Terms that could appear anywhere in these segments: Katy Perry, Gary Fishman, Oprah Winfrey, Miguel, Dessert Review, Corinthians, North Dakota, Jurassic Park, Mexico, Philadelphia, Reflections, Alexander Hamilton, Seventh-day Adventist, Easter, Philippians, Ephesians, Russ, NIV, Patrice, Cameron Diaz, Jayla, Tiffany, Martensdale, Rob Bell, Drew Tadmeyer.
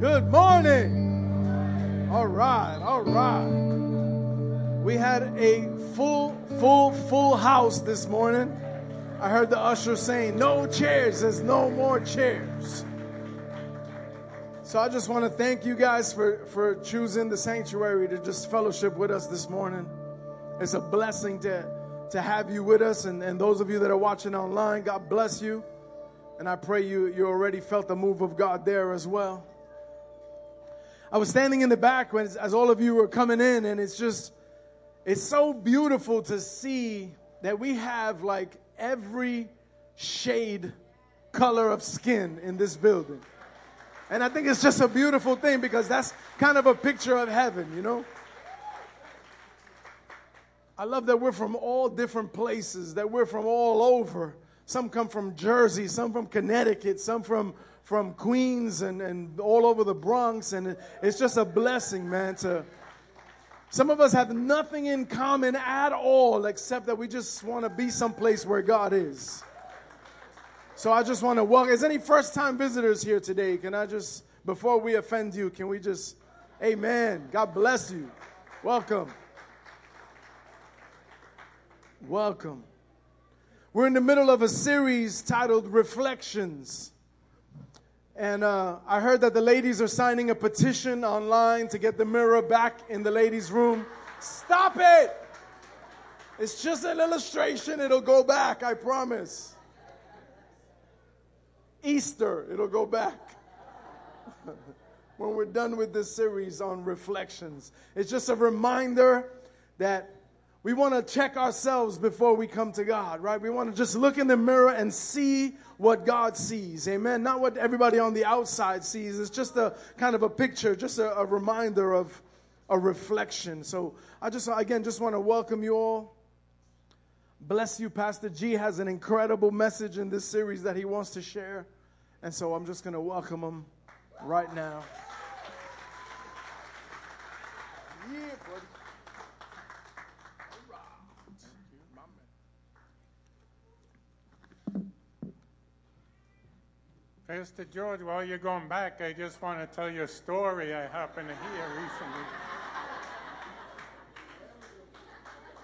Good morning. All right, all right. We had a full house this morning. I heard the usher saying, no chairs, there's no more chairs. So I just want to thank you guys for choosing the sanctuary to just fellowship with us this morning. It's a blessing to have you with us. And those of you that are watching online, God bless you. And I pray you already felt the move of God there as well. I was standing in the back as all of you were coming in, and it's so beautiful to see that we have like every shade, color of skin in this building. And I think it's just a beautiful thing because that's kind of a picture of heaven, you know? I love that we're from all different places, that we're from all over. Some come from Jersey, some from Connecticut, some from Queens and all over the Bronx. And it's just a blessing, man. Some of us have nothing in common at all except that we just want to be someplace where God is. So I just want to welcome. Is any first-time visitors here today? Can I just, before we offend you, can we just, amen. God bless you. Welcome. Welcome. We're in the middle of a series titled Reflections. And I heard that the ladies are signing a petition online to get the mirror back in the ladies' room. Stop it! It's just an illustration. It'll go back, I promise. Easter, it'll go back. When we're done with this series on Reflections. It's just a reminder that we want to check ourselves before we come to God, right? We want to just look in the mirror and see what God sees, amen? Not what everybody on the outside sees. It's just a kind of a picture, just a reminder of a reflection. So I just want to welcome you all. Bless you. Pastor G has an incredible message in this series that he wants to share. And so I'm just going to welcome him right now. Yeah, buddy. Pastor George, while you're going back, I just want to tell you a story I happened to hear recently.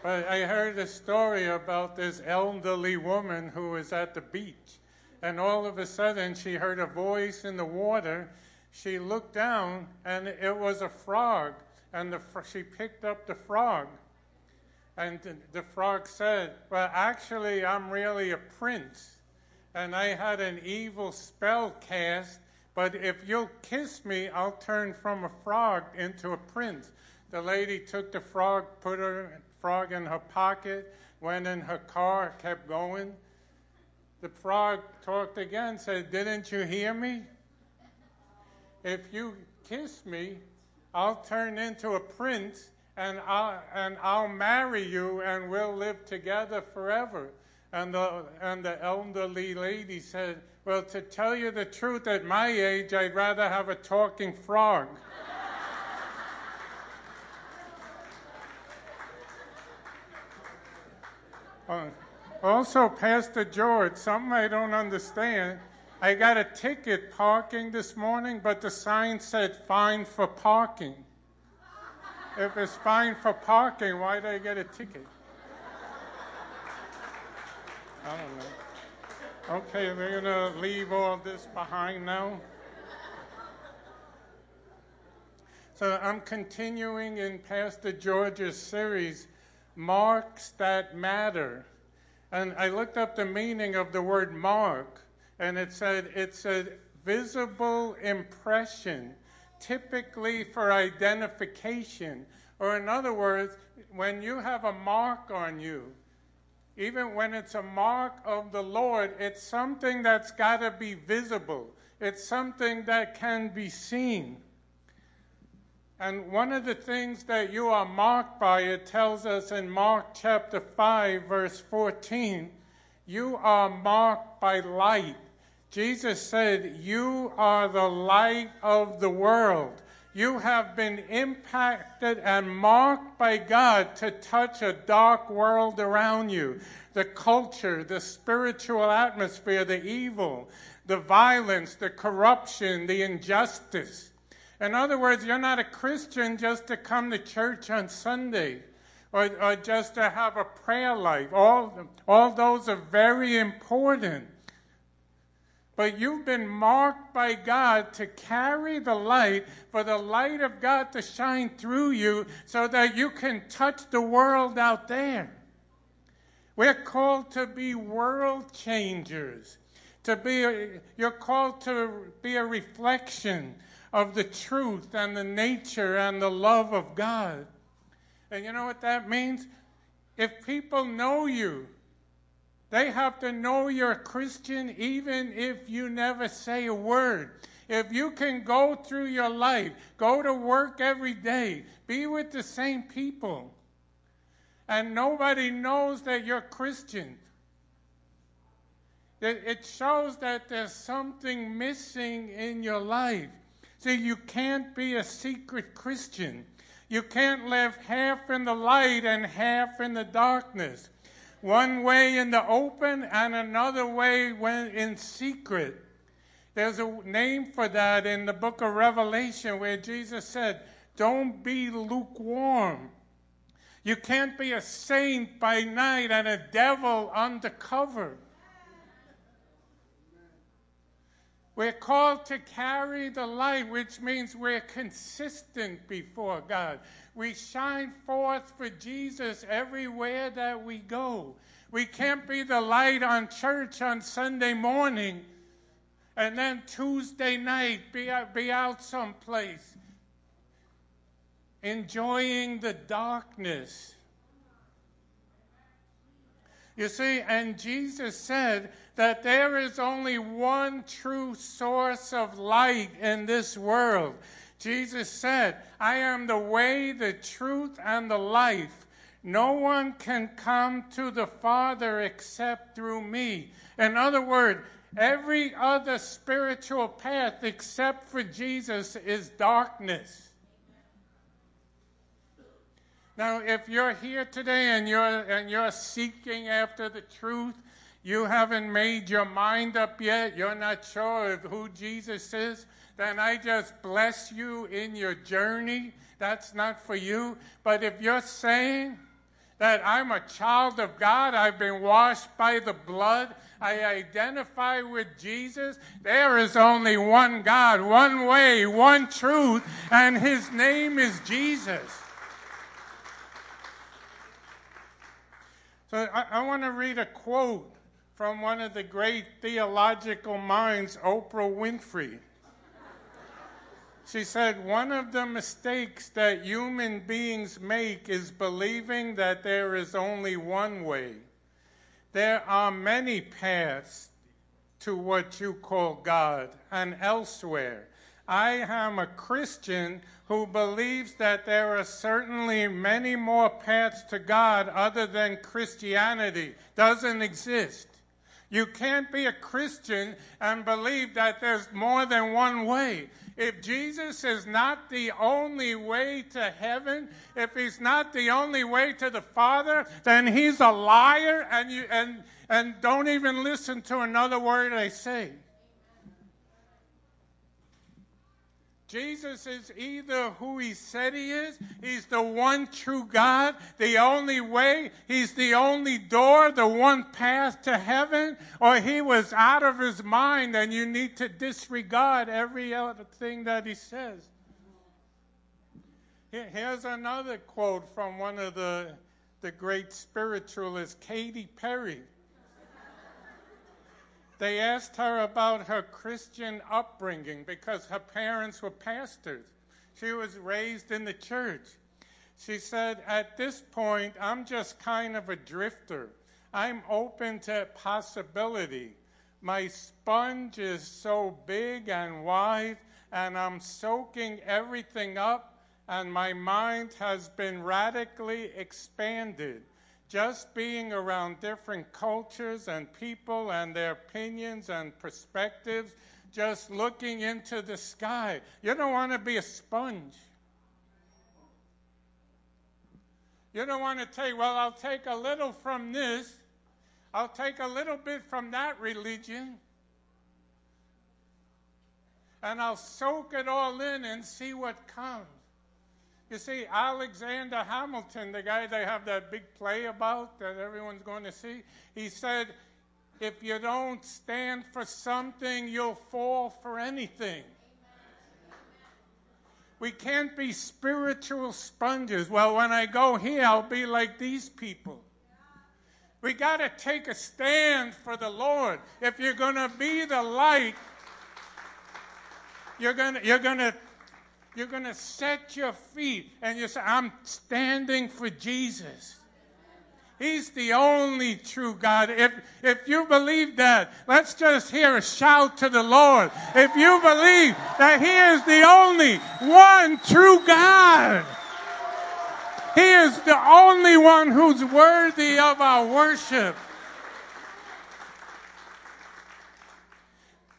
But I heard a story about this elderly woman who was at the beach. And all of a sudden, she heard a voice in the water. She looked down, and it was a frog. And she picked up the frog. And the frog said, well, actually, I'm really a prince. And I had an evil spell cast, but if you'll kiss me, I'll turn from a frog into a prince. The lady took the frog, put her frog in her pocket, went in her car, kept going. The frog talked again, said, didn't you hear me? If you kiss me, I'll turn into a prince, and I'll marry you, and we'll live together forever. And the elderly lady said, well, to tell you the truth, at my age, I'd rather have a talking frog. Also, Pastor George, something I don't understand. I got a ticket parking this morning, but the sign said fine for parking. If it's fine for parking, why did I get a ticket? I don't know. Okay, we're going to leave all this behind now. So I'm continuing in Pastor George's series, Marks That Matter. And I looked up the meaning of the word mark, and it said visible impression, typically for identification. Or in other words, when you have a mark on you, even when it's a mark of the Lord, it's something that's got to be visible. It's something that can be seen. And one of the things that you are marked by, it tells us in Mark chapter 5, verse 14, you are marked by light. Jesus said, you are the light of the world. You have been impacted and marked by God to touch a dark world around you. The culture, the spiritual atmosphere, the evil, the violence, the corruption, the injustice. In other words, you're not a Christian just to come to church on Sunday or just to have a prayer life. All those are very important. But you've been marked by God to carry the light, for the light of God to shine through you so that you can touch the world out there. We're called to be world changers. You're called to be a reflection of the truth and the nature and the love of God. And you know what that means? If people know you, they have to know you're a Christian even if you never say a word. If you can go through your life, go to work every day, be with the same people, and nobody knows that you're Christian, it shows that there's something missing in your life. See, you can't be a secret Christian. You can't live half in the light and half in the darkness. One way in the open and another way when in secret. There's a name for that in the book of Revelation where Jesus said, don't be lukewarm. You can't be a saint by night and a devil undercover. We're called to carry the light, which means we're consistent before God. We shine forth for Jesus everywhere that we go. We can't be the light on church on Sunday morning and then Tuesday night be out someplace enjoying the darkness. You see, and Jesus said that there is only one true source of light in this world. Jesus said, I am the way, the truth, and the life. No one can come to the Father except through me. In other words, every other spiritual path except for Jesus is darkness. Now, if you're here today and you're seeking after the truth, you haven't made your mind up yet, you're not sure of who Jesus is, then I just bless you in your journey. That's not for you. But if you're saying that I'm a child of God, I've been washed by the blood, I identify with Jesus, there is only one God, one way, one truth, and his name is Jesus. So I want to read a quote from one of the great theological minds, Oprah Winfrey. She said, one of the mistakes that human beings make is believing that there is only one way. There are many paths to what you call God and elsewhere. I am a Christian who believes that there are certainly many more paths to God other than Christianity. Doesn't exist. You can't be a Christian and believe that there's more than one way. If Jesus is not the only way to heaven, if he's not the only way to the Father, then he's a liar, and don't even listen to another word I say. Jesus is either who he said he is. He's the one true God, the only way. He's the only door, the one path to heaven. Or he was out of his mind, and you need to disregard every other thing that he says. Here's another quote from one of the great spiritualists, Katy Perry. They asked her about her Christian upbringing because her parents were pastors. She was raised in the church. She said, at this point, I'm just kind of a drifter. I'm open to possibility. My sponge is so big and wide, and I'm soaking everything up, and my mind has been radically expanded. Just being around different cultures and people and their opinions and perspectives, just looking into the sky. You don't want to be a sponge. You don't want to take, well, I'll take a little from this. I'll take a little bit from that religion. and I'll soak it all in and see what comes. You see, Alexander Hamilton, the guy they have that big play about that everyone's going to see, he said, if you don't stand for something, you'll fall for anything. We can't be spiritual sponges. Well, when I go here, I'll be like these people. We got to take a stand for the Lord. If you're going to be the light, you're going to set your feet and you say, I'm standing for Jesus. He's the only true God. If you believe that, let's just hear a shout to the Lord. If you believe that He is the only one true God, He is the only one who's worthy of our worship.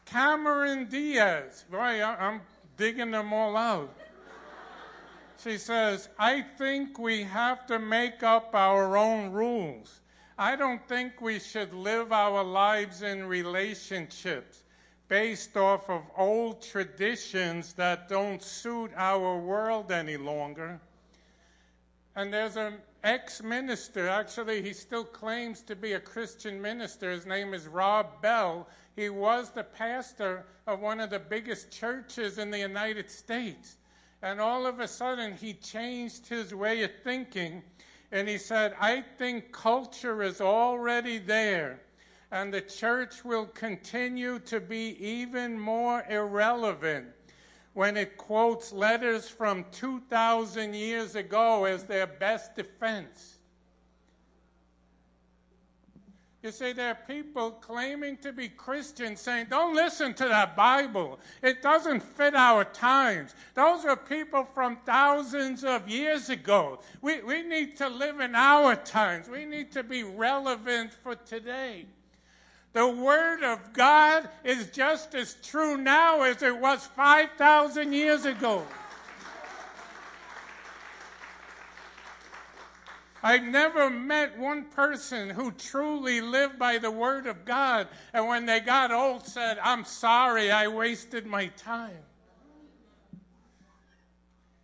Cameron Diaz, boy, I'm digging them all out. She says, I think we have to make up our own rules. I don't think we should live our lives in relationships based off of old traditions that don't suit our world any longer. And there's an ex-minister, actually he still claims to be a Christian minister. His name is Rob Bell. He was the pastor of one of the biggest churches in the United States. And all of a sudden, he changed his way of thinking, and he said, I think culture is already there, and the church will continue to be even more irrelevant when it quotes letters from 2,000 years ago as their best defense. You see, there are people claiming to be Christians saying, don't listen to that Bible. It doesn't fit our times. Those are people from thousands of years ago. We need to live in our times. We need to be relevant for today. The Word of God is just as true now as it was 5,000 years ago. I've never met one person who truly lived by the Word of God and when they got old said, I'm sorry, I wasted my time.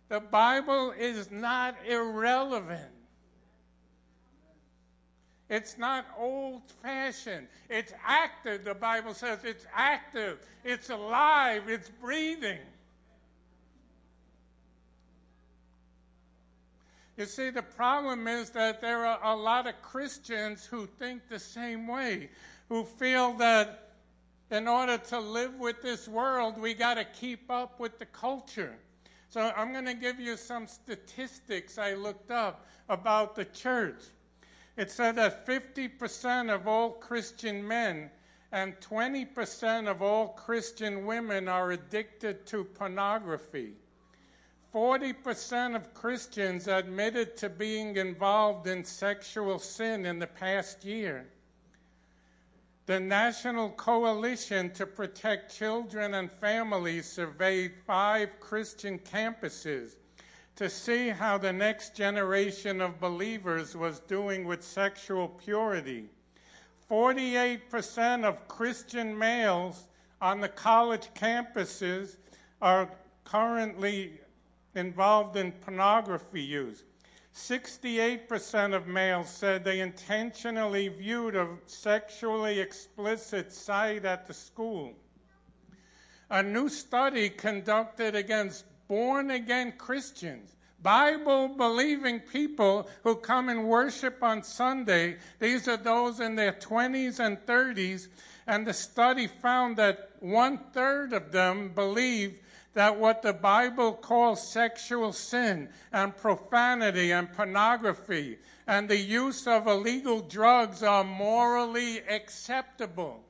The Bible is not irrelevant. It's not old-fashioned. It's active, the Bible says. It's active. It's alive. It's breathing. You see, the problem is that there are a lot of Christians who think the same way, who feel that in order to live with this world, we got to keep up with the culture. So I'm going to give you some statistics I looked up about the church. It said that 50% of all Christian men and 20% of all Christian women are addicted to pornography. 40% of Christians admitted to being involved in sexual sin in the past year. The National Coalition to Protect Children and Families surveyed 5 Christian campuses to see how the next generation of believers was doing with sexual purity. 48% of Christian males on the college campuses are currently involved in pornography use. 68% of males said they intentionally viewed a sexually explicit site at the school. A new study conducted against born-again Christians, Bible-believing people who come and worship on Sunday. These are those in their 20s and 30s, and the study found that 1/3 of them believe that what the Bible calls sexual sin and profanity and pornography and the use of illegal drugs are morally acceptable.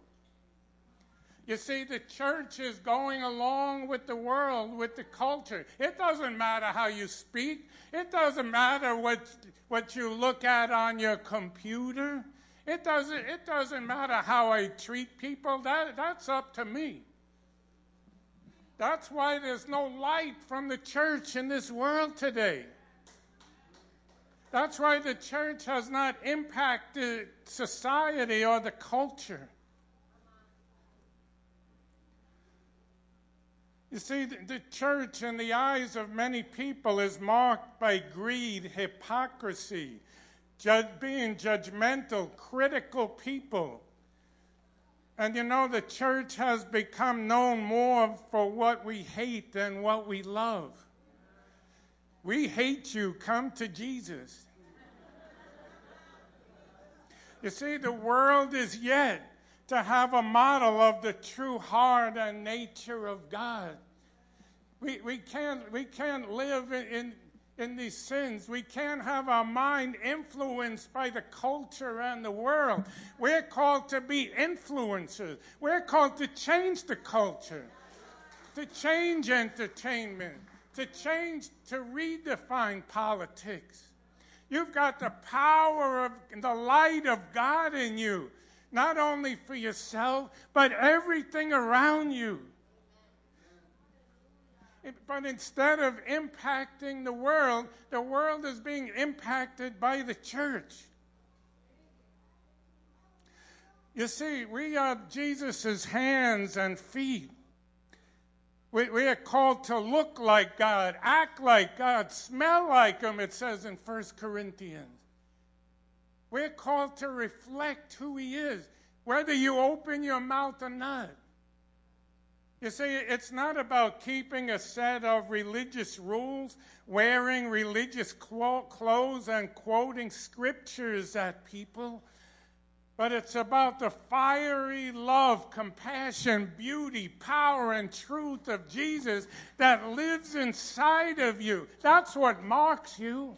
You see, the church is going along with the world, with the culture. It doesn't matter how you speak. It doesn't matter what you look at on your computer. It doesn't matter how I treat people. That's up to me. That's why there's no light from the church in this world today. That's why the church has not impacted society or the culture. You see, the church in the eyes of many people is marked by greed, hypocrisy, being judgmental, critical people. And you know, the church has become known more for what we hate than what we love. We hate you, come to Jesus. You see, the world is yet to have a model of the true heart and nature of God. We can't live in these sins. We can't have our mind influenced by the culture and the world. We're called to be influencers. We're called to change the culture, to change entertainment, to redefine politics. You've got the power of the light of God in you, not only for yourself, but everything around you. But instead of impacting the world is being impacted by the church. You see, we are Jesus' hands and feet. We are called to look like God, act like God, smell like Him, it says in 1 Corinthians. We're called to reflect who He is, whether you open your mouth or not. You see, it's not about keeping a set of religious rules, wearing religious clothes, and quoting scriptures at people. But it's about the fiery love, compassion, beauty, power, and truth of Jesus that lives inside of you. That's what marks you.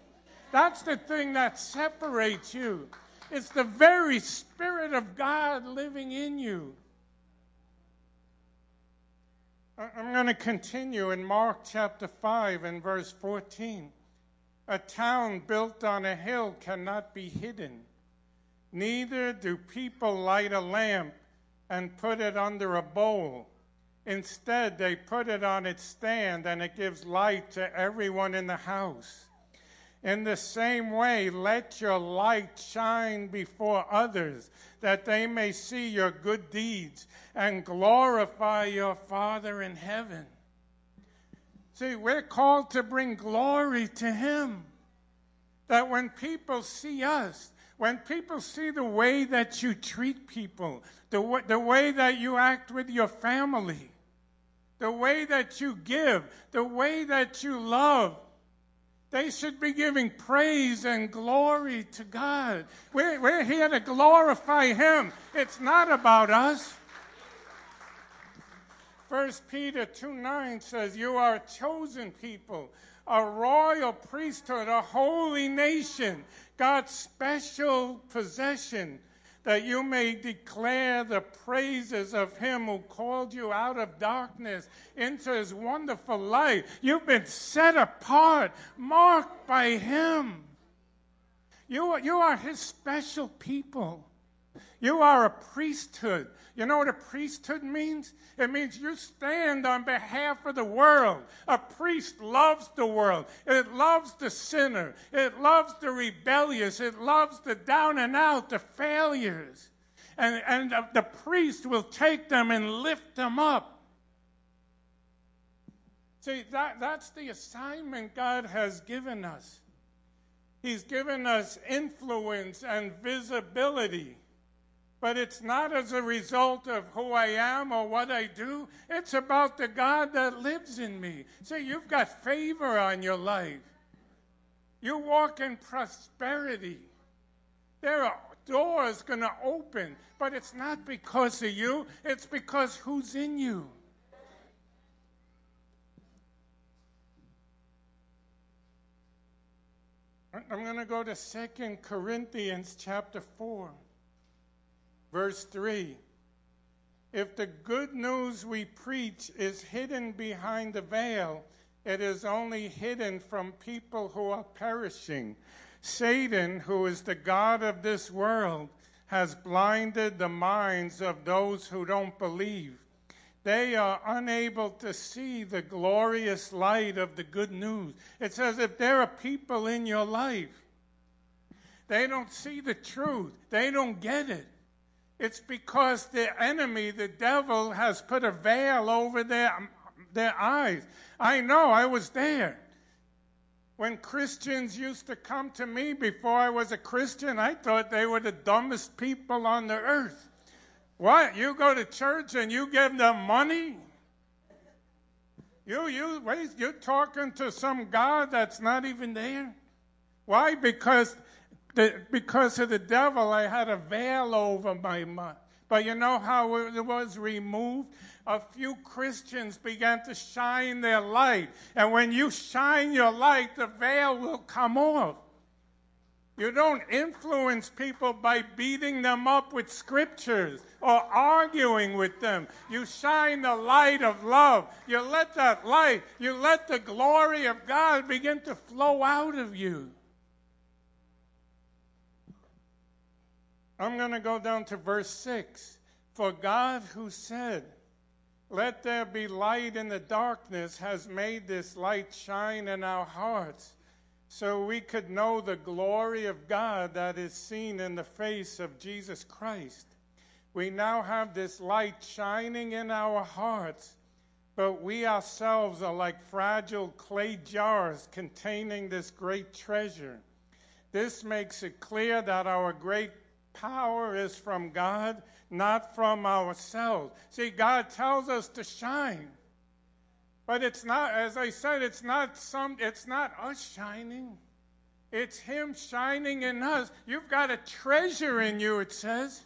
That's the thing that separates you. It's the very Spirit of God living in you. I'm going to continue in Mark chapter 5 and verse 14. A town built on a hill cannot be hidden. Neither do people light a lamp and put it under a bowl. Instead, they put it on its stand, and it gives light to everyone in the house. In the same way, let your light shine before others, that they may see your good deeds and glorify your Father in heaven. See, we're called to bring glory to Him. That when people see us, when people see the way that you treat people, the way that you act with your family, the way that you give, the way that you love, they should be giving praise and glory to God. We're here to glorify Him. It's not about us. 1 Peter 2:9 says, you are a chosen people, a royal priesthood, a holy nation, God's special possession, that you may declare the praises of Him who called you out of darkness into His wonderful light. You've been set apart, marked by Him. You are His special people. You are a priesthood. You know what a priesthood means? It means you stand on behalf of the world. A priest loves the world. It loves the sinner. It loves the rebellious. It loves the down and out, the failures. And the priest will take them and lift them up. See, that's the assignment God has given us. He's given us influence and visibility. But it's not as a result of who I am or what I do. It's about the God that lives in me. See, you've got favor on your life. You walk in prosperity. There are doors going to open, but it's not because of you. It's because who's in you. I'm going to go to 2 Corinthians chapter 4. Verse 3, if the good news we preach is hidden behind the veil, it is only hidden from people who are perishing. Satan, who is the god of this world, has blinded the minds of those who don't believe. They are unable to see the glorious light of the good news. It says if there are people in your life, they don't see the truth. They don't get it. It's because the enemy, the devil, has put a veil over their their eyes. I know, I was there. When Christians used to come to me before I was a Christian, I thought they were the dumbest people on the earth. What? You go to church and you give them money? You're talking to some God that's not even there? Why? Because of the devil, I had a veil over my mind. But you know how it was removed? A few Christians began to shine their light. And when you shine your light, the veil will come off. You don't influence people by beating them up with scriptures or arguing with them. You shine the light of love. You let the glory of God begin to flow out of you. I'm going to go down to verse 6. For God who said, "Let there be light in the darkness," has made this light shine in our hearts, so we could know the glory of God that is seen in the face of Jesus Christ. We now have this light shining in our hearts, but we ourselves are like fragile clay jars containing this great treasure. This makes it clear that our great power is from God, not from ourselves. See, God tells us to shine. But it's not, as I said, it's not us shining. It's Him shining in us. You've got a treasure in you, it says.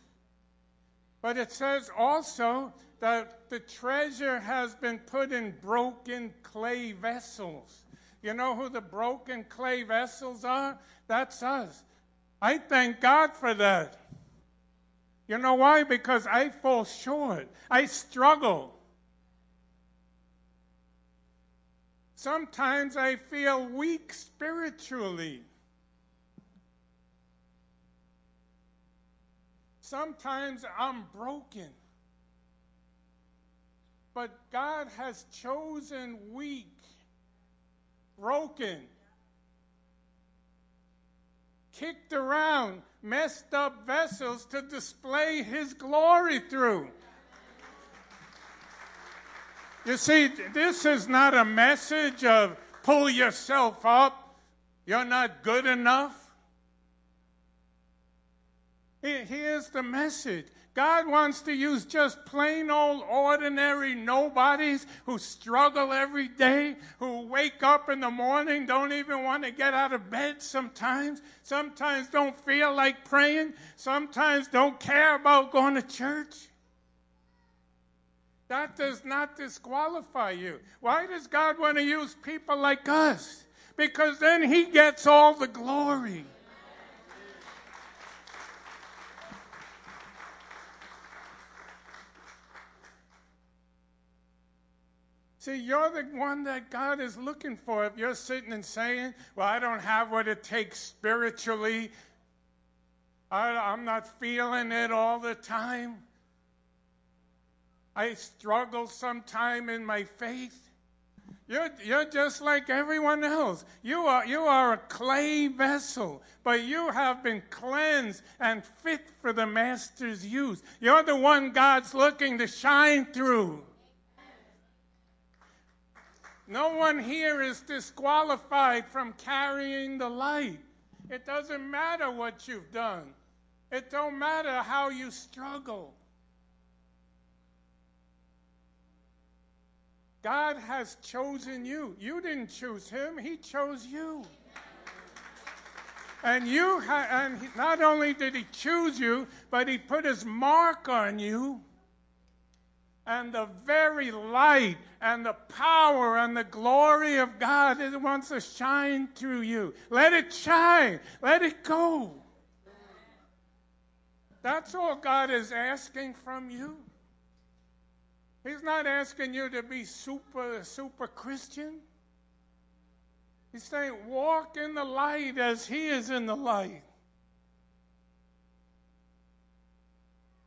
But it says also that the treasure has been put in broken clay vessels. You know who the broken clay vessels are? That's us. I thank God for that. You know why? Because I fall short. I struggle. Sometimes I feel weak spiritually. Sometimes I'm broken. But God has chosen weak, broken, kicked around, messed up vessels to display His glory through. You see, this is not a message of pull yourself up, you're not good enough. Here's the message. God wants to use just plain old ordinary nobodies who struggle every day, who wake up in the morning, don't even want to get out of bed sometimes don't feel like praying, sometimes don't care about going to church. That does not disqualify you. Why does God want to use people like us? Because then He gets all the glory. See, you're the one that God is looking for. If you're sitting and saying, well, I don't have what it takes spiritually, I'm not feeling it all the time, I struggle sometime in my faith. You're just like everyone else. You are a clay vessel, but you have been cleansed and fit for the Master's use. You're the one God's looking to shine through. No one here is disqualified from carrying the light. It doesn't matter what you've done. It don't matter how you struggle. God has chosen you. You didn't choose Him. He chose you. And not only did He choose you, but He put His mark on you. And the very light and the power and the glory of God, it wants to shine through you. Let it shine. Let it go. That's all God is asking from you. He's not asking you to be super Christian. He's saying, walk in the light as He is in the light.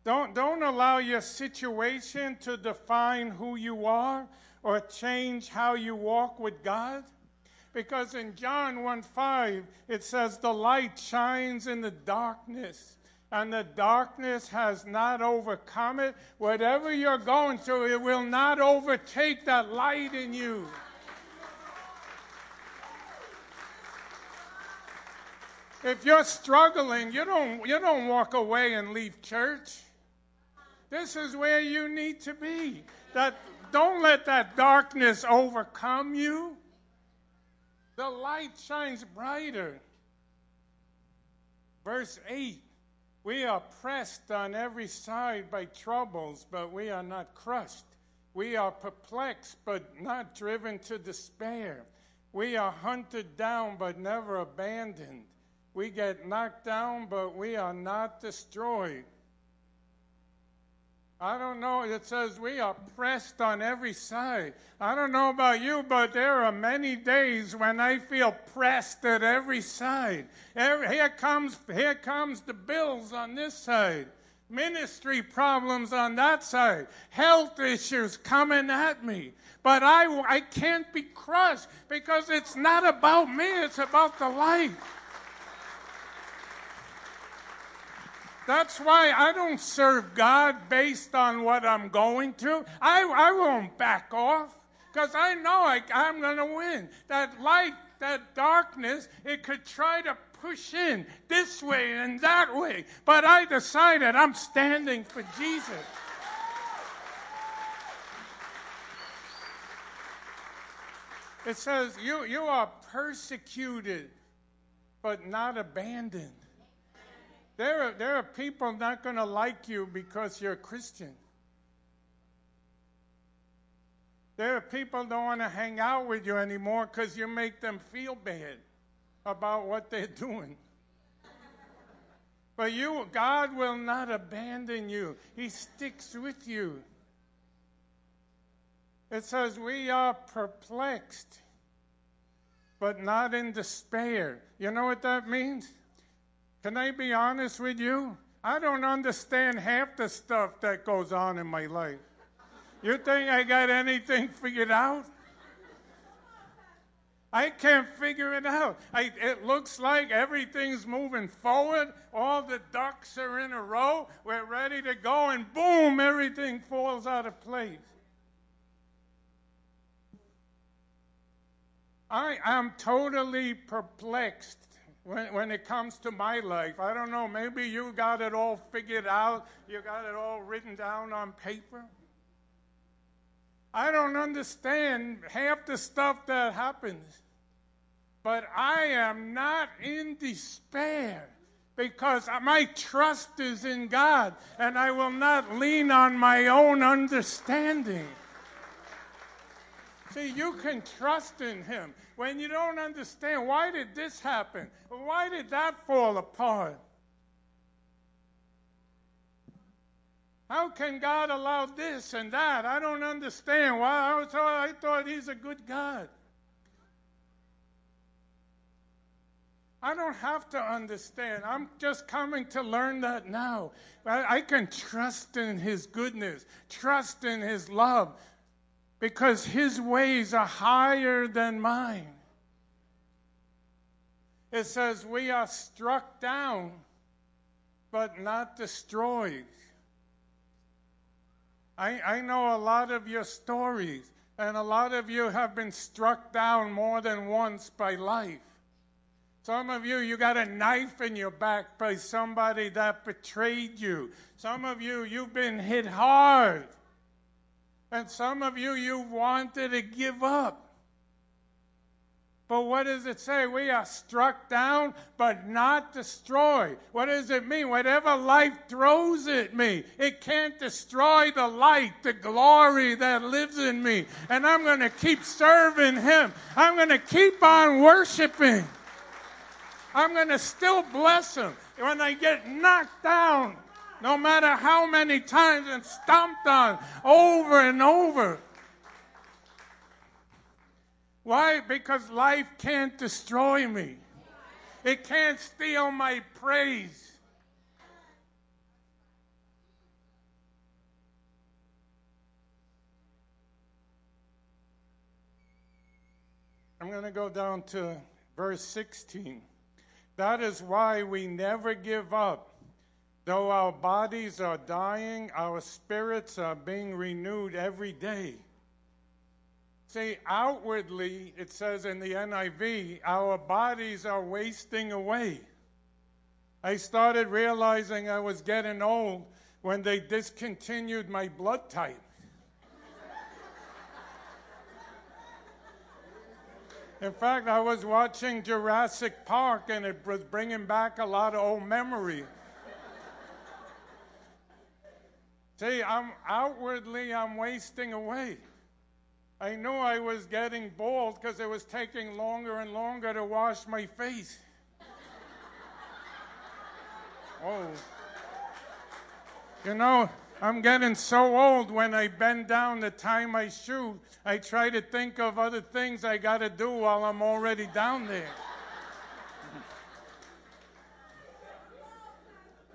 Don't allow your situation to define who you are or change how you walk with God. Because in John 1:5, it says, the light shines in the darkness, and the darkness has not overcome it. Whatever you're going through, it will not overtake that light in you. If you're struggling, you don't walk away and leave church. This is where you need to be. Don't let that darkness overcome you. The light shines brighter. Verse 8, we are pressed on every side by troubles, but we are not crushed. We are perplexed, but not driven to despair. We are hunted down, but never abandoned. We get knocked down, but we are not destroyed. I don't know. It says we are pressed on every side. I don't know about you, but there are many days when I feel pressed at every side. Here comes the bills on this side. Ministry problems on that side. Health issues coming at me. But I can't be crushed because it's not about me. It's about the light. That's why I don't serve God based on what I'm going through. I won't back off because I know I'm going to win. That light, that darkness, it could try to push in this way and that way. But I decided I'm standing for Jesus. It says you are persecuted but not abandoned. There are people not going to like you because you're a Christian. There are people don't want to hang out with you anymore because you make them feel bad about what they're doing. But God will not abandon you. He sticks with you. It says we are perplexed, but not in despair. You know what that means? Can I be honest with you? I don't understand half the stuff that goes on in my life. You think I got anything figured out? I can't figure it out. It looks like everything's moving forward. All the ducks are in a row. We're ready to go, and boom, everything falls out of place. I am totally perplexed. When it comes to my life, I don't know, maybe you got it all figured out. You got it all written down on paper. I don't understand half the stuff that happens. But I am not in despair because my trust is in God, and I will not lean on my own understanding. See, you can trust in him. When you don't understand, why did this happen? Why did that fall apart? How can God allow this and that? I don't understand. Why? I thought he's a good God. I don't have to understand. I'm just coming to learn that now. I can trust in his goodness, trust in his love, because his ways are higher than mine. It says we are struck down, but not destroyed. I know a lot of your stories, and a lot of you have been struck down more than once by life. Some of you got a knife in your back by somebody that betrayed you. Some of you've been hit hard. And some of you wanted to give up. But what does it say? We are struck down, but not destroyed. What does it mean? Whatever life throws at me, it can't destroy the light, the glory that lives in me. And I'm going to keep serving him. I'm going to keep on worshiping. I'm going to still bless him. When I get knocked down, no matter how many times and stomped on over and over. Why? Because life can't destroy me. It can't steal my praise. I'm going to go down to verse 16. That is why we never give up. Though our bodies are dying, our spirits are being renewed every day. See, outwardly, it says in the NIV, our bodies are wasting away. I started realizing I was getting old when they discontinued my blood type. In fact, I was watching Jurassic Park, and it was bringing back a lot of old memories. See, I'm outwardly wasting away. I knew I was getting bald because it was taking longer and longer to wash my face. Oh. You know, I'm getting so old when I bend down to tie my shoe, I try to think of other things I got to do while I'm already down there.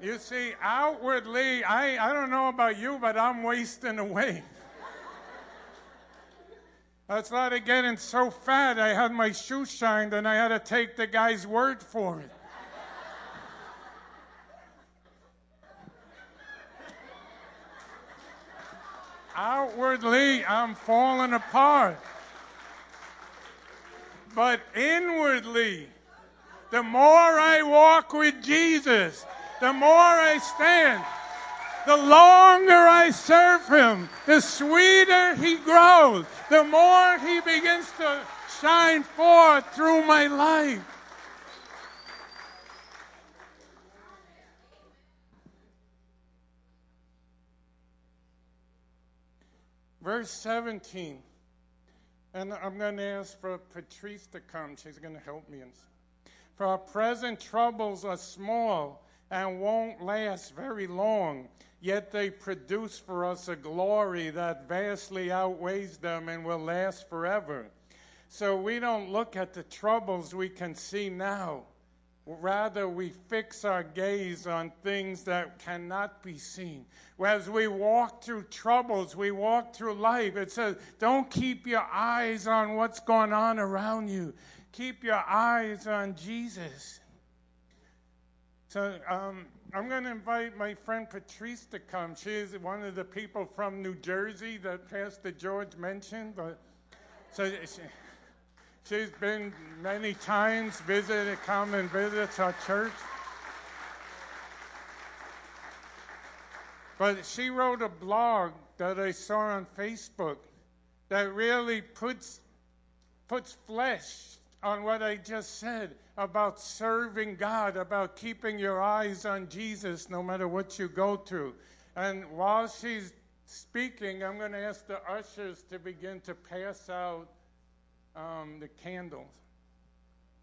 You see, outwardly, I don't know about you, but I'm wasting away. I started getting so fat, I had my shoe shined, and I had to take the guy's word for it. Outwardly, I'm falling apart. But inwardly, the more I walk with Jesus, the more I stand, the longer I serve him, the sweeter he grows, the more he begins to shine forth through my life. Verse 17, and I'm going to ask for Patrice to come. She's going to help me. For our present troubles are small and won't last very long, yet they produce for us a glory that vastly outweighs them and will last forever. So we don't look at the troubles we can see now. Rather, we fix our gaze on things that cannot be seen. As we walk through troubles, we walk through life. It says, don't keep your eyes on what's going on around you. Keep your eyes on Jesus. So I'm going to invite my friend Patrice to come. She's one of the people from New Jersey that Pastor George mentioned. But so she's been many times visits our church. But she wrote a blog that I saw on Facebook that really puts flesh on what I just said about serving God, about keeping your eyes on Jesus no matter what you go through. And while she's speaking, I'm going to ask the ushers to begin to pass out the candles.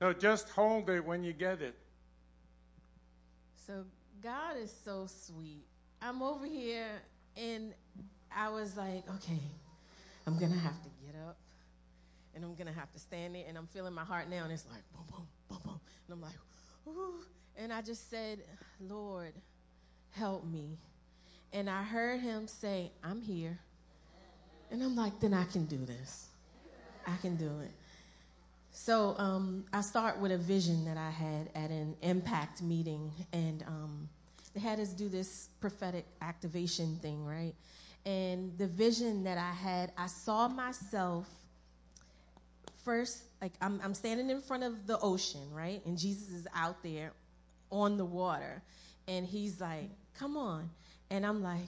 So just hold it when you get it. So God is so sweet. I'm over here, and I was like, okay, I'm going to have to get up. And I'm going to have to stand there. And I'm feeling my heart now. And it's like, boom, boom, boom, boom. And I'm like, ooh. And I just said, Lord, help me. And I heard him say, I'm here. And I'm like, then I can do this. I can do it. So I start with a vision that I had at an Impact meeting. And they had us do this prophetic activation thing, right? And the vision that I had, I saw myself. First, like I'm standing in front of the ocean, right? And Jesus is out there on the water. And he's like, come on. And I'm like,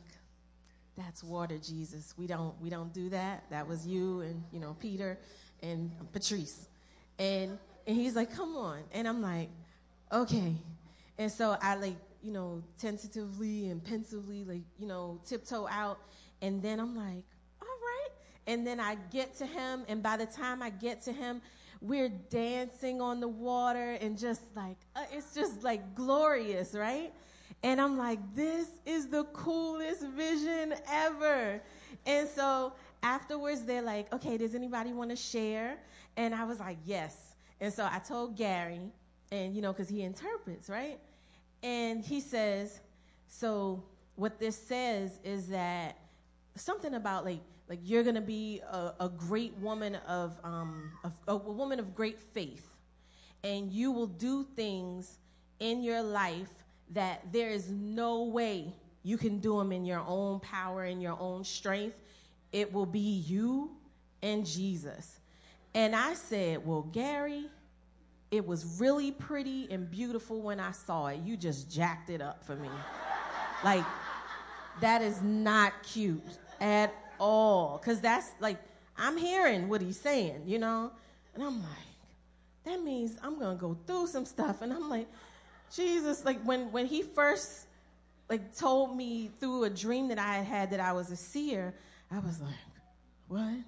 that's water, Jesus. We don't do that. That was you and, you know, Peter and Patrice. And he's like, come on. And I'm like, okay. And so I like, you know, tentatively and pensively, like, you know, tiptoe out. And then I'm like, and then I get to him, and by the time I get to him, we're dancing on the water and just like, it's just like glorious, right? And I'm like, this is the coolest vision ever. And so afterwards, they're like, okay, does anybody want to share? And I was like, yes. And so I told Gary, and you know, because he interprets, right? And he says, so what this says is that something about like you're gonna be a great woman of a woman of great faith, and you will do things in your life that there is no way you can do them in your own power, in your own strength. It will be you and Jesus. And I said, well, Gary, it was really pretty and beautiful when I saw it. You just jacked it up for me. Like, that is not cute at all. Because that's, like, I'm hearing what he's saying, you know? And I'm like, that means I'm going to go through some stuff. And I'm like, Jesus, like, when he first, like, told me through a dream that I had that I was a seer, I was like, what?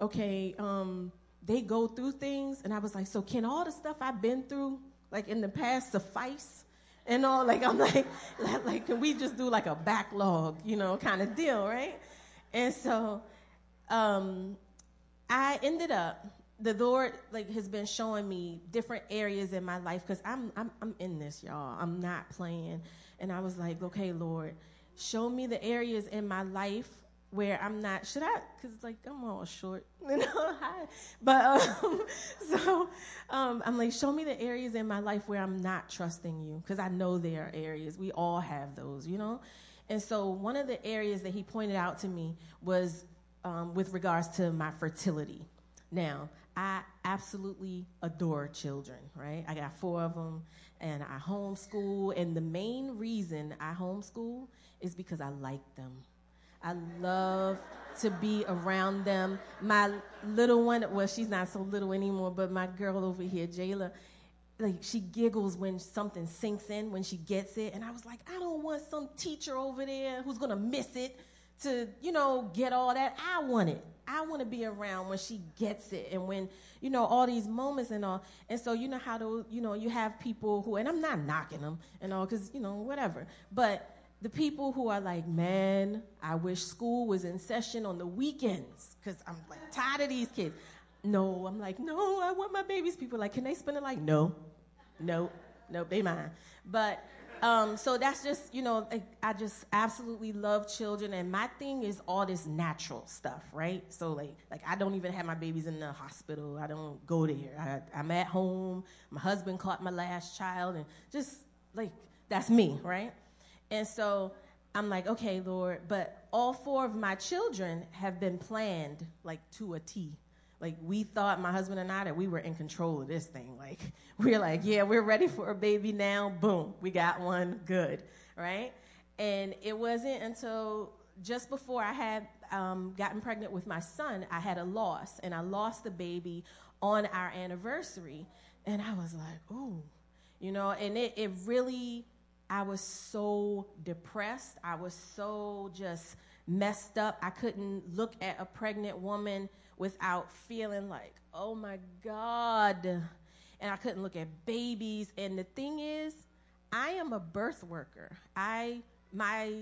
Okay, they go through things. And I was like, so can all the stuff I've been through, like, in the past suffice? And all, like, I'm like, can we just do, like, a backlog, you know, kind of deal, right? And so I ended up, the Lord, like, has been showing me different areas in my life, because I'm in this, y'all. I'm not playing. And I was like, okay, Lord, show me the areas in my life where I'm not, should I? Because, like, I'm all short, you know, but, I'm like, show me the areas in my life where I'm not trusting you, because I know there are areas. We all have those, you know? And so one of the areas that he pointed out to me was with regards to my fertility. Now, I absolutely adore children, right? I got 4 of them, and I homeschool, and the main reason I homeschool is because I like them. I love to be around them. My little one, well, she's not so little anymore, but my girl over here, Jayla, like, she giggles when something sinks in, when she gets it. And I was like, I don't want some teacher over there who's going to miss it to, you know, get all that. I want it. I want to be around when she gets it and when, you know, all these moments and all. And so, you know how to, you know, you have people who, and I'm not knocking them and all because, you know, whatever. But the people who are like, man, I wish school was in session on the weekends because I'm like tired of these kids. No, I'm like, no, I want my babies. People are like, can they spend it? Like, no, they mine. But so that's just, you know, like, I just absolutely love children. And my thing is all this natural stuff, right? So like I don't even have my babies in the hospital. I don't go there. I'm at home. My husband caught my last child, and just like, that's me, right? And so I'm like, okay, Lord, but all 4 of my children have been planned, like, to a T. Like, we thought, my husband and I, that we were in control of this thing. Like, we're like, yeah, we're ready for a baby now. Boom, we got one. Good, right? And it wasn't until just before I had gotten pregnant with my son, I had a loss, and I lost the baby on our anniversary. And I was like, ooh, you know, and it really... I was so depressed. I was so just messed up. I couldn't look at a pregnant woman without feeling like, oh, my God. And I couldn't look at babies. And the thing is, I am a birth worker. My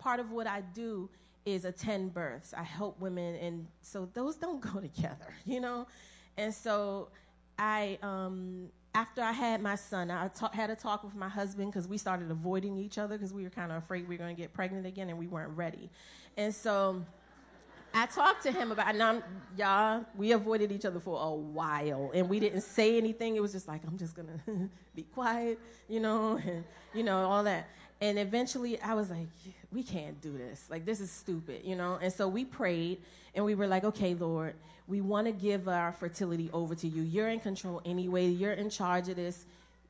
part of what I do is attend births. I help women. And so those don't go together, you know? And so after I had my son, I had a talk with my husband because we started avoiding each other because we were kind of afraid we were going to get pregnant again and we weren't ready. And so I talked to him about, and y'all, we avoided each other for a while and we didn't say anything. It was just like, I'm just going to be quiet, you know, and, you know, all that. And eventually I was like, we can't do this. Like, this is stupid, you know? And so we prayed and we were like, okay, Lord, we want to give our fertility over to you. You're in control anyway. You're in charge of this,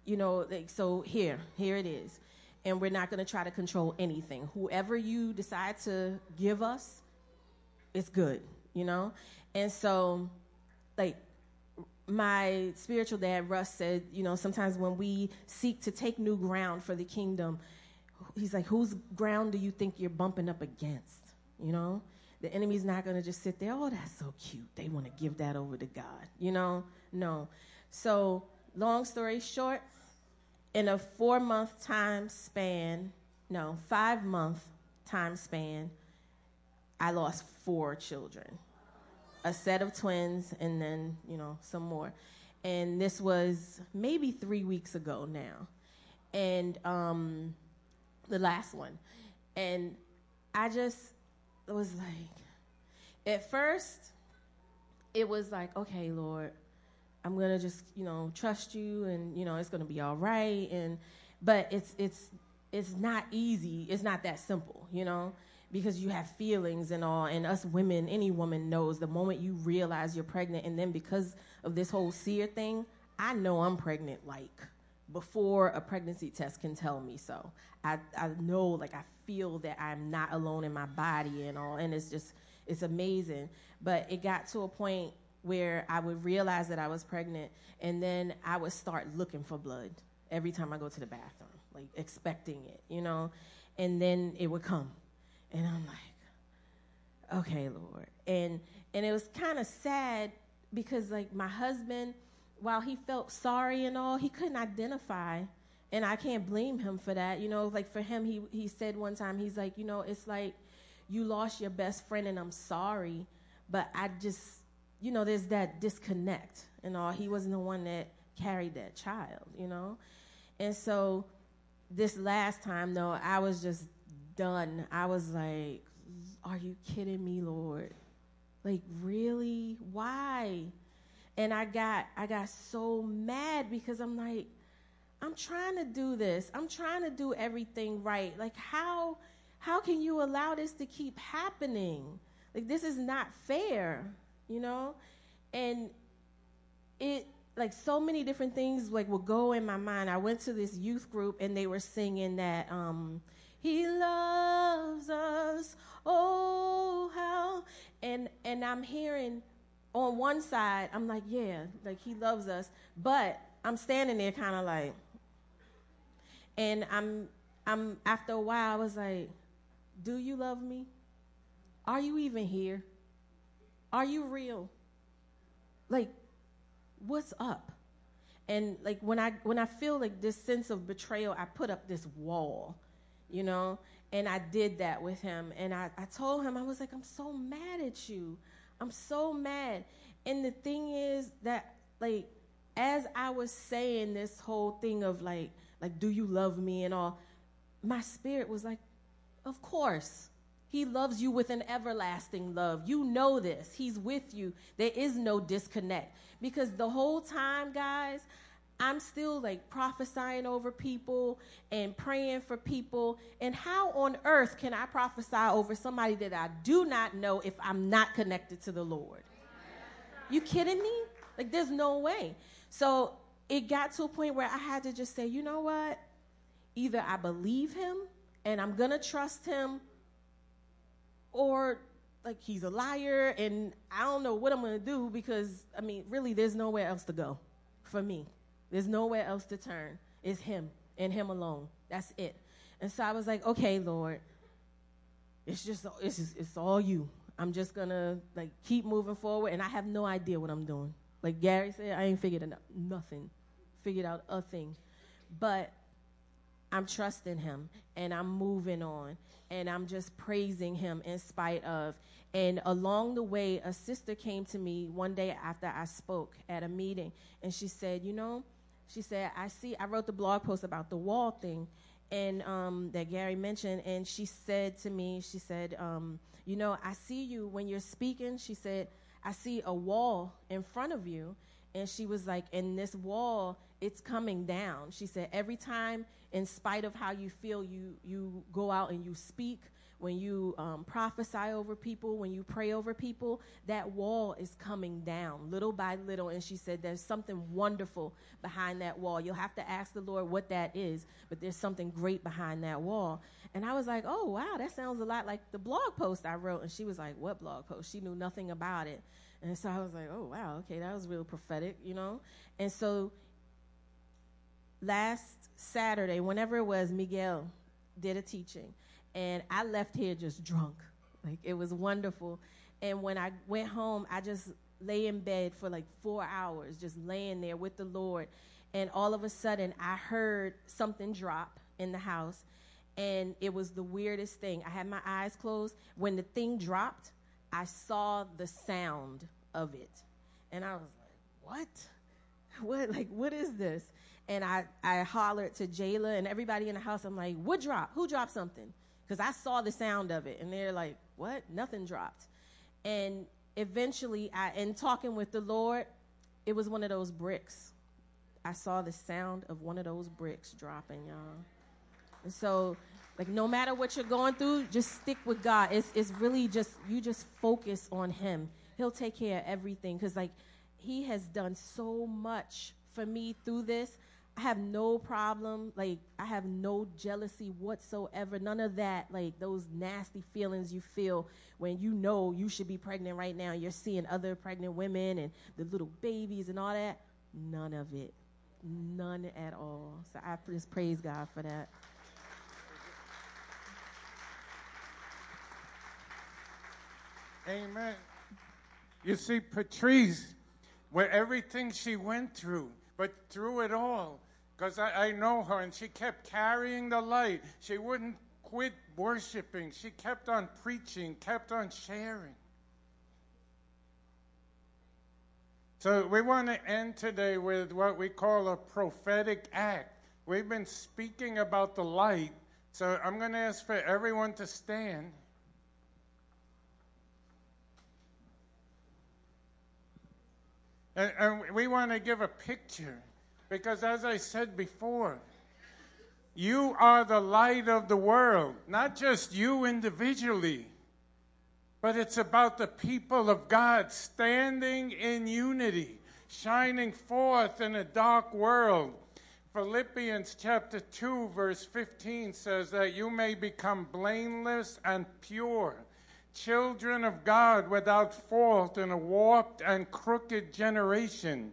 you know, like, so here it is. And we're not going to try to control anything. Whoever you decide to give us, it's good, you know? And so, like, my spiritual dad, Russ, said, you know, sometimes when we seek to take new ground for the kingdom, he's like, whose ground do you think you're bumping up against, you know? The enemy's not going to just sit there, oh, that's so cute. They want to give that over to God, you know? No. So long story short, in a 5-month time span, I lost 4 children, a set of twins and then, you know, some more. And this was maybe 3 weeks ago now. And the last one. And I just... It was like, at first, it was like, okay, Lord, I'm going to just, you know, trust you and, you know, it's going to be all right. And But it's not easy. It's not that simple, you know, because you have feelings and all. And us women, any woman knows the moment you realize you're pregnant. And then because of this whole seer thing, I know I'm pregnant, like, before a pregnancy test can tell me so. I know, like, I feel that I'm not alone in my body and all. And it's just, it's amazing. But it got to a point where I would realize that I was pregnant, and then I would start looking for blood every time I go to the bathroom, like expecting it, you know? And then it would come. And I'm like, okay, Lord. And it was kind of sad because, like, my husband, while he felt sorry and all, he couldn't identify. And I can't blame him for that. You know, like, for him, he said one time, he's like, you know, it's like you lost your best friend and I'm sorry, but I just, you know, there's that disconnect and all. He wasn't the one that carried that child, you know? And so this last time, though, I was just done. I was like, are you kidding me, Lord? Like, really? Why? And I got so mad because I'm like, I'm trying to do this. I'm trying to do everything right. Like, how can you allow this to keep happening? Like, this is not fair, you know? And it, like, so many different things, like, would go in my mind. I went to this youth group, and they were singing that, he loves us, oh, how. And I'm hearing on one side, I'm like, yeah, like, he loves us. But I'm standing there kind of like, and I'm after a while, I was like, do you love me? Are you even here? Are you real? Like, what's up? And, like, when I feel like this sense of betrayal, I put up this wall, you know? And I did that with him. And I told him, I was like, I'm so mad at you. I'm so mad. And the thing is that, like, as I was saying this whole thing of, like, do you love me and all, my spirit was like, of course. He loves you with an everlasting love. You know this. He's with you. There is no disconnect. Because the whole time, guys, I'm still, like, prophesying over people and praying for people. And how on earth can I prophesy over somebody that I do not know if I'm not connected to the Lord? You kidding me? Like, there's no way. So it got to a point where I had to just say, you know what? Either I believe him and I'm going to trust him, or, like, he's a liar, and I don't know what I'm going to do because, I mean, really, there's nowhere else to go for me. There's nowhere else to turn. It's him and him alone. That's it. And so I was like, okay, Lord, it's all you. I'm just going to, like, keep moving forward, and I have no idea what I'm doing. Like Gary said, I ain't figured out nothing. Figured out a thing. But I'm trusting him, and I'm moving on, and I'm just praising him in spite of. And along the way, a sister came to me one day after I spoke at a meeting, and she said, you know, she said, I wrote the blog post about the wall thing and that Gary mentioned, and she said to me, she said, you know, I see you when you're speaking. She said, I see a wall in front of you, and she was like, and this wall, it's coming down. She said, every time, in spite of how you feel, you go out and you speak, when you prophesy over people, when you pray over people, that wall is coming down little by little. And she said, there's something wonderful behind that wall. You'll have to ask the Lord what that is, but there's something great behind that wall. And I was like, oh, wow, that sounds a lot like the blog post I wrote. And she was like, what blog post? She knew nothing about it. And so I was like, oh, wow, okay, that was real prophetic, you know? And so last Saturday, whenever it was, Miguel did a teaching, and I left here just drunk. Like, it was wonderful. And when I went home, I just lay in bed for like 4 hours, just laying there with the Lord. And all of a sudden, I heard something drop in the house, and it was the weirdest thing. I had my eyes closed. When the thing dropped, I saw the sound of it. And I was like, what? What? Like, what is this? And I hollered to Jayla and everybody in the house. I'm like, what dropped? Who dropped something? Because I saw the sound of it. And they're like, what? Nothing dropped. And eventually, in talking with the Lord, it was one of those bricks. I I saw the sound of one of those bricks dropping, y'all. And so, like, no matter what you're going through, just stick with God. It's really just, you just focus on him. He'll take care of everything. Because, like, he has done so much for me through this. I have no problem. Like, I have no jealousy whatsoever. None of that, like, those nasty feelings you feel when you know you should be pregnant right now. You're seeing other pregnant women and the little babies and all that. None of it. None at all. So I just praise God for that. Amen. You see, Patrice, with everything she went through, but through it all, because I know her, and she kept carrying the light. She wouldn't quit worshiping. She kept on preaching, kept on sharing. So we want to end today with what we call a prophetic act. We've been speaking about the light, so I'm going to ask for everyone to stand. And we want to give a picture, because as I said before, you are the light of the world, not just you individually, but it's about the people of God standing in unity, shining forth in a dark world. Philippians chapter 2, verse 15 says that you may become blameless and pure, children of God without fault in a warped and crooked generation.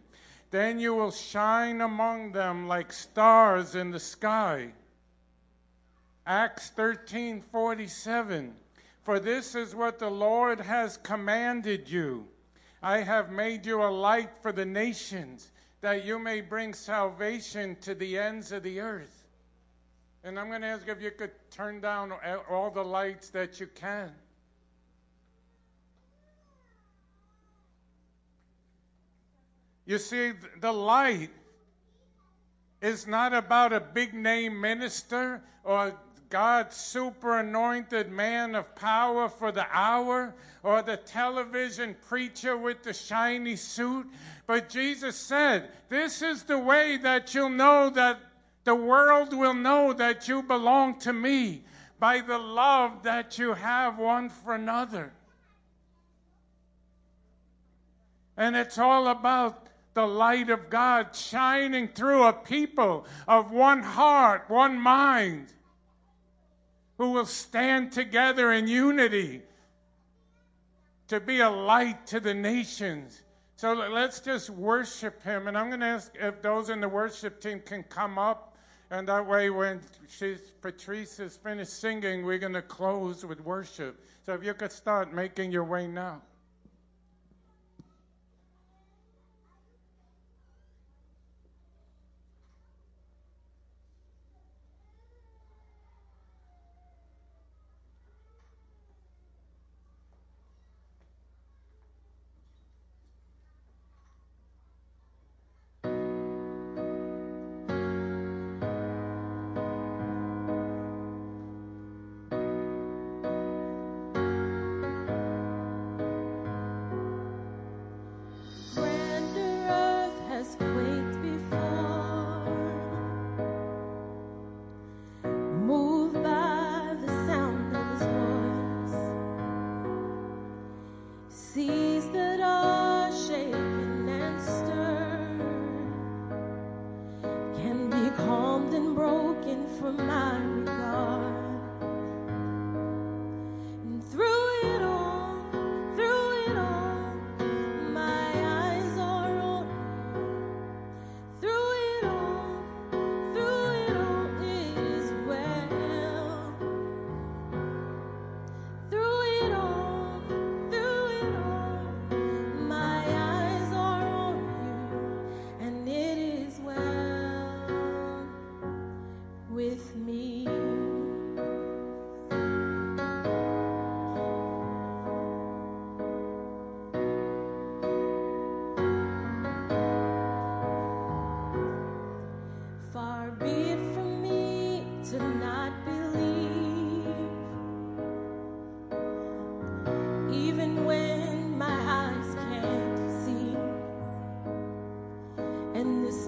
Then you will shine among them like stars in the sky. Acts 13:47. For this is what the Lord has commanded you. I have made you a light for the nations, that you may bring salvation to the ends of the earth. And I'm going to ask if you could turn down all the lights that you can. You see, the light is not about a big-name minister or God's super-anointed man of power for the hour or the television preacher with the shiny suit. But Jesus said, this is the way that you'll know that the world will know that you belong to me, by the love that you have one for another. And it's all about the light of God shining through a people of one heart, one mind, who will stand together in unity to be a light to the nations. So let's just worship him. And I'm going to ask if those in the worship team can come up. And that way when Patrice is finished singing, we're going to close with worship. So if you could start making your way now.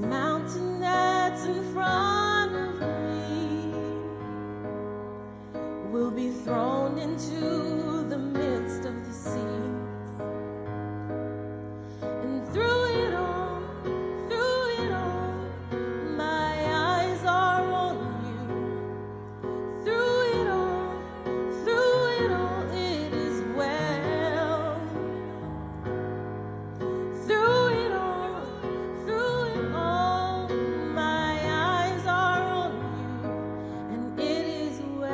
mountain that's in front of me will be thrown into the midst of the seas, and through it all, my eyes are on you. Through it all, it is well. Through it all, my eyes are on you, and it is well.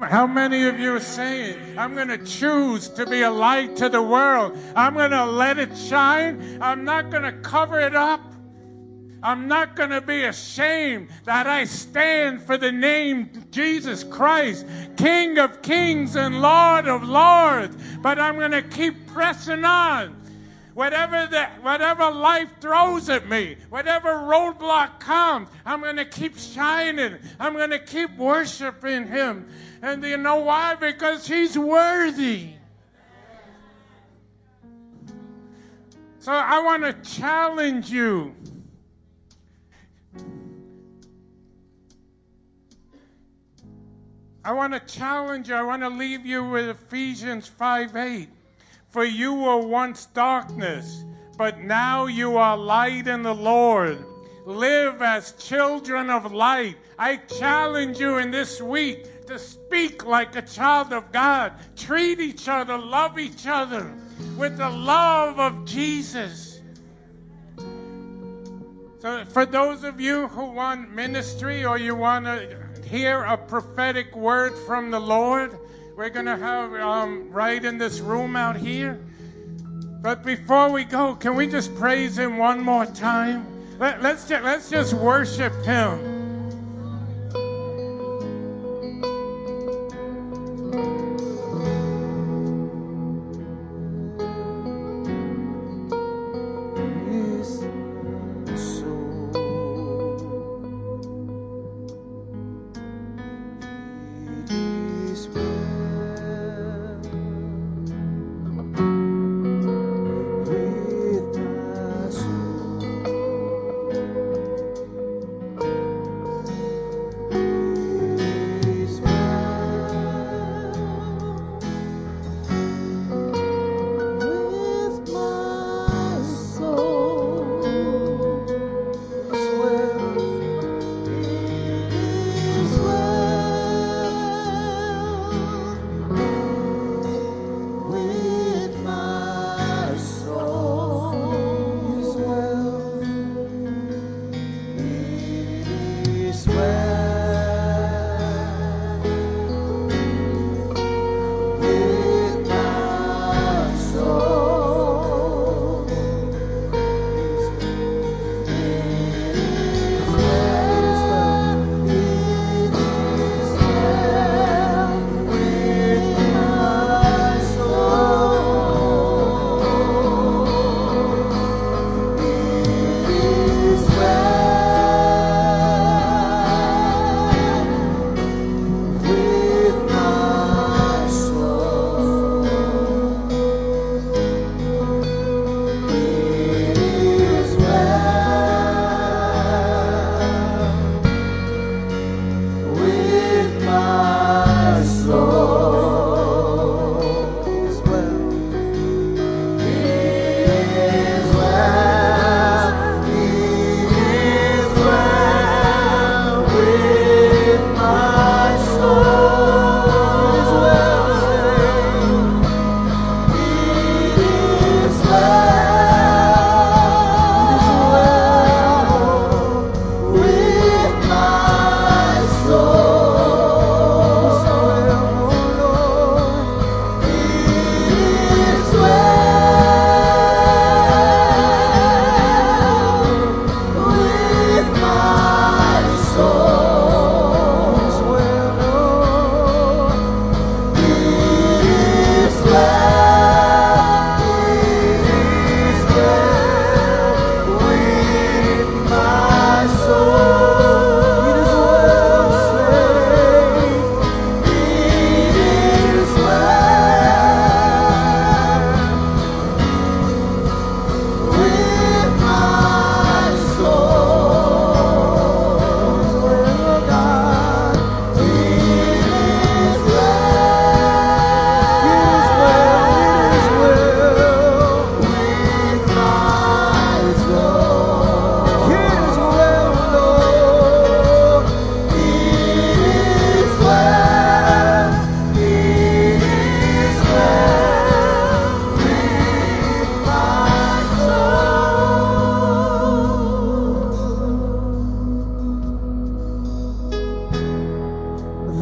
How many of you are saying, I'm going to choose to be a light to the world. I'm going to let it shine. I'm not going to cover it up. I'm not going to be ashamed that I stand for the name Jesus Christ, King of Kings and Lord of Lords. But I'm going to keep pressing on. Whatever life throws at me, whatever roadblock comes, I'm going to keep shining. I'm going to keep worshiping him. And you know why? Because he's worthy. So I want to challenge you. I want to leave you with Ephesians 5:8. For you were once darkness, but now you are light in the Lord. Live as children of light. I challenge you in this week to speak like a child of God. Treat each other, love each other with the love of Jesus. So for those of you who want ministry or you want to hear a prophetic word from the Lord, we're going to have right in this room out here. But before we go, can we just praise him one more time? Let's just worship him.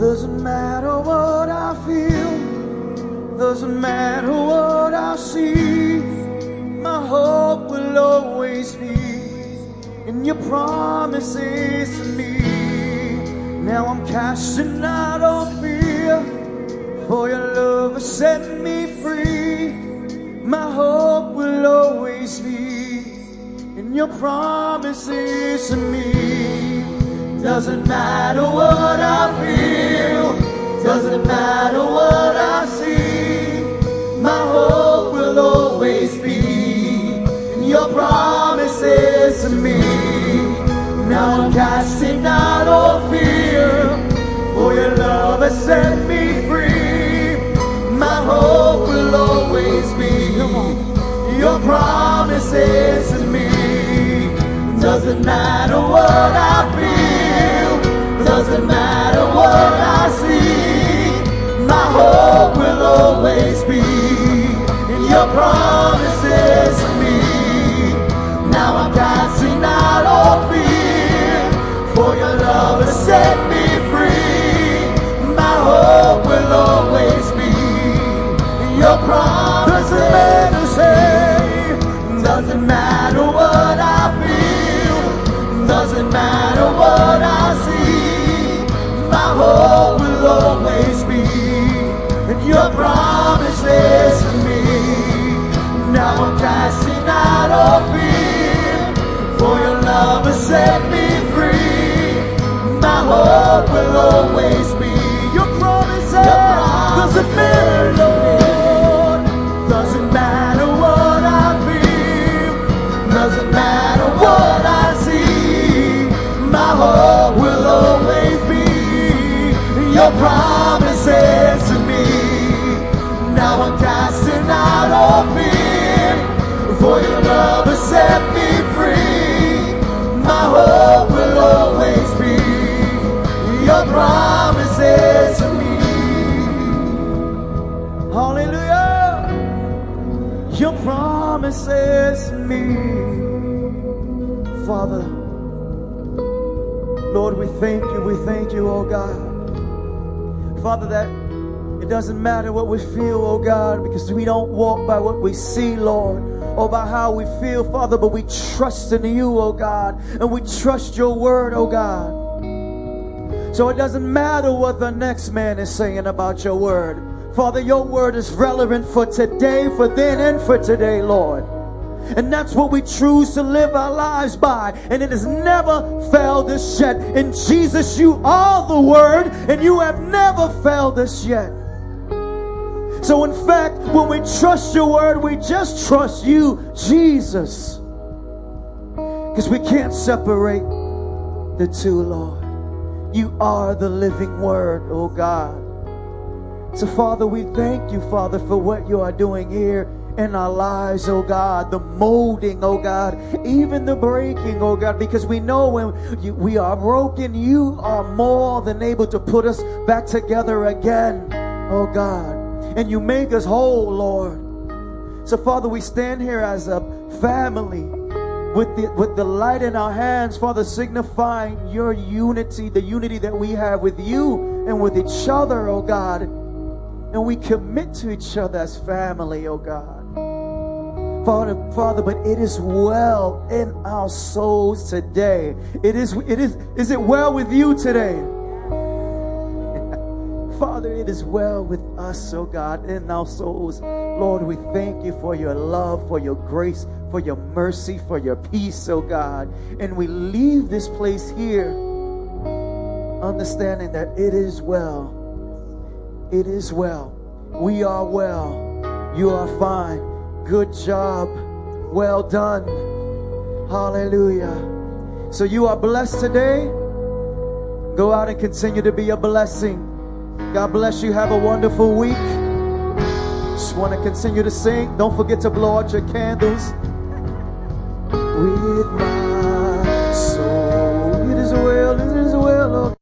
Doesn't matter what I feel, doesn't matter what I see, my hope will always be in your promises to me. Now I'm casting out on fear, for your love has set me free. My hope will always be in your promises to me. Doesn't matter what I feel, doesn't matter what I see, my hope will always be in your promises to me. Now I'm casting out all fear, for your love has set me free. My hope will always be your promises to me. Doesn't matter what I feel, doesn't matter what I see, my hope will always be in your promises to me. Now I'm casting out all fear, for your love has set me free. My hope will always be in your promises to me. Doesn't matter what I feel, doesn't matter what I see, my hope will always be in your promises to me. Now I'm casting out all fear, for your love has set me free. My hope will always be your promises. Doesn't matter, Lord. Doesn't matter what I feel, doesn't matter what I see, my hope will always be your promises to me. Now I'm casting out all fear, for your love has set me free. My hope will always be your promises to me. Hallelujah. Your promises to me. Father, Lord, we thank you, oh God. Father, that it doesn't matter what we feel, oh God, because we don't walk by what we see, Lord, or by how we feel, Father, but we trust in you, oh God, and we trust your word, oh God. So it doesn't matter what the next man is saying about your word. Father, your word is relevant for today, for then, and for today, Lord. And that's what we choose to live our lives by. And it has never failed us yet. In Jesus, you are the Word, and you have never failed us yet. So in fact, when we trust your Word, we just trust you, Jesus. Because we can't separate the two, Lord. You are the living Word, oh God. So Father, we thank you, Father, for what you are doing here in our lives, oh God, the molding, oh God, even the breaking, oh God, because we know when we are broken, you are more than able to put us back together again, oh God, and you make us whole, Lord. So Father, we stand here as a family with the light in our hands, Father, signifying your unity, the unity that we have with you and with each other, oh God. And we commit to each other as family, oh God. Father, but it is well in our souls today. Is it well with you today? Father, it is well with us, oh God, in our souls. Lord, we thank you for your love, for your grace, for your mercy, for your peace, oh God. And we leave this place here understanding that it is well. It is well. We are well. You are fine. Good job. Well done. Hallelujah. So you are blessed today. Go out and continue to be a blessing. God bless you. Have a wonderful week. Just want to continue to sing. Don't forget to blow out your candles. With my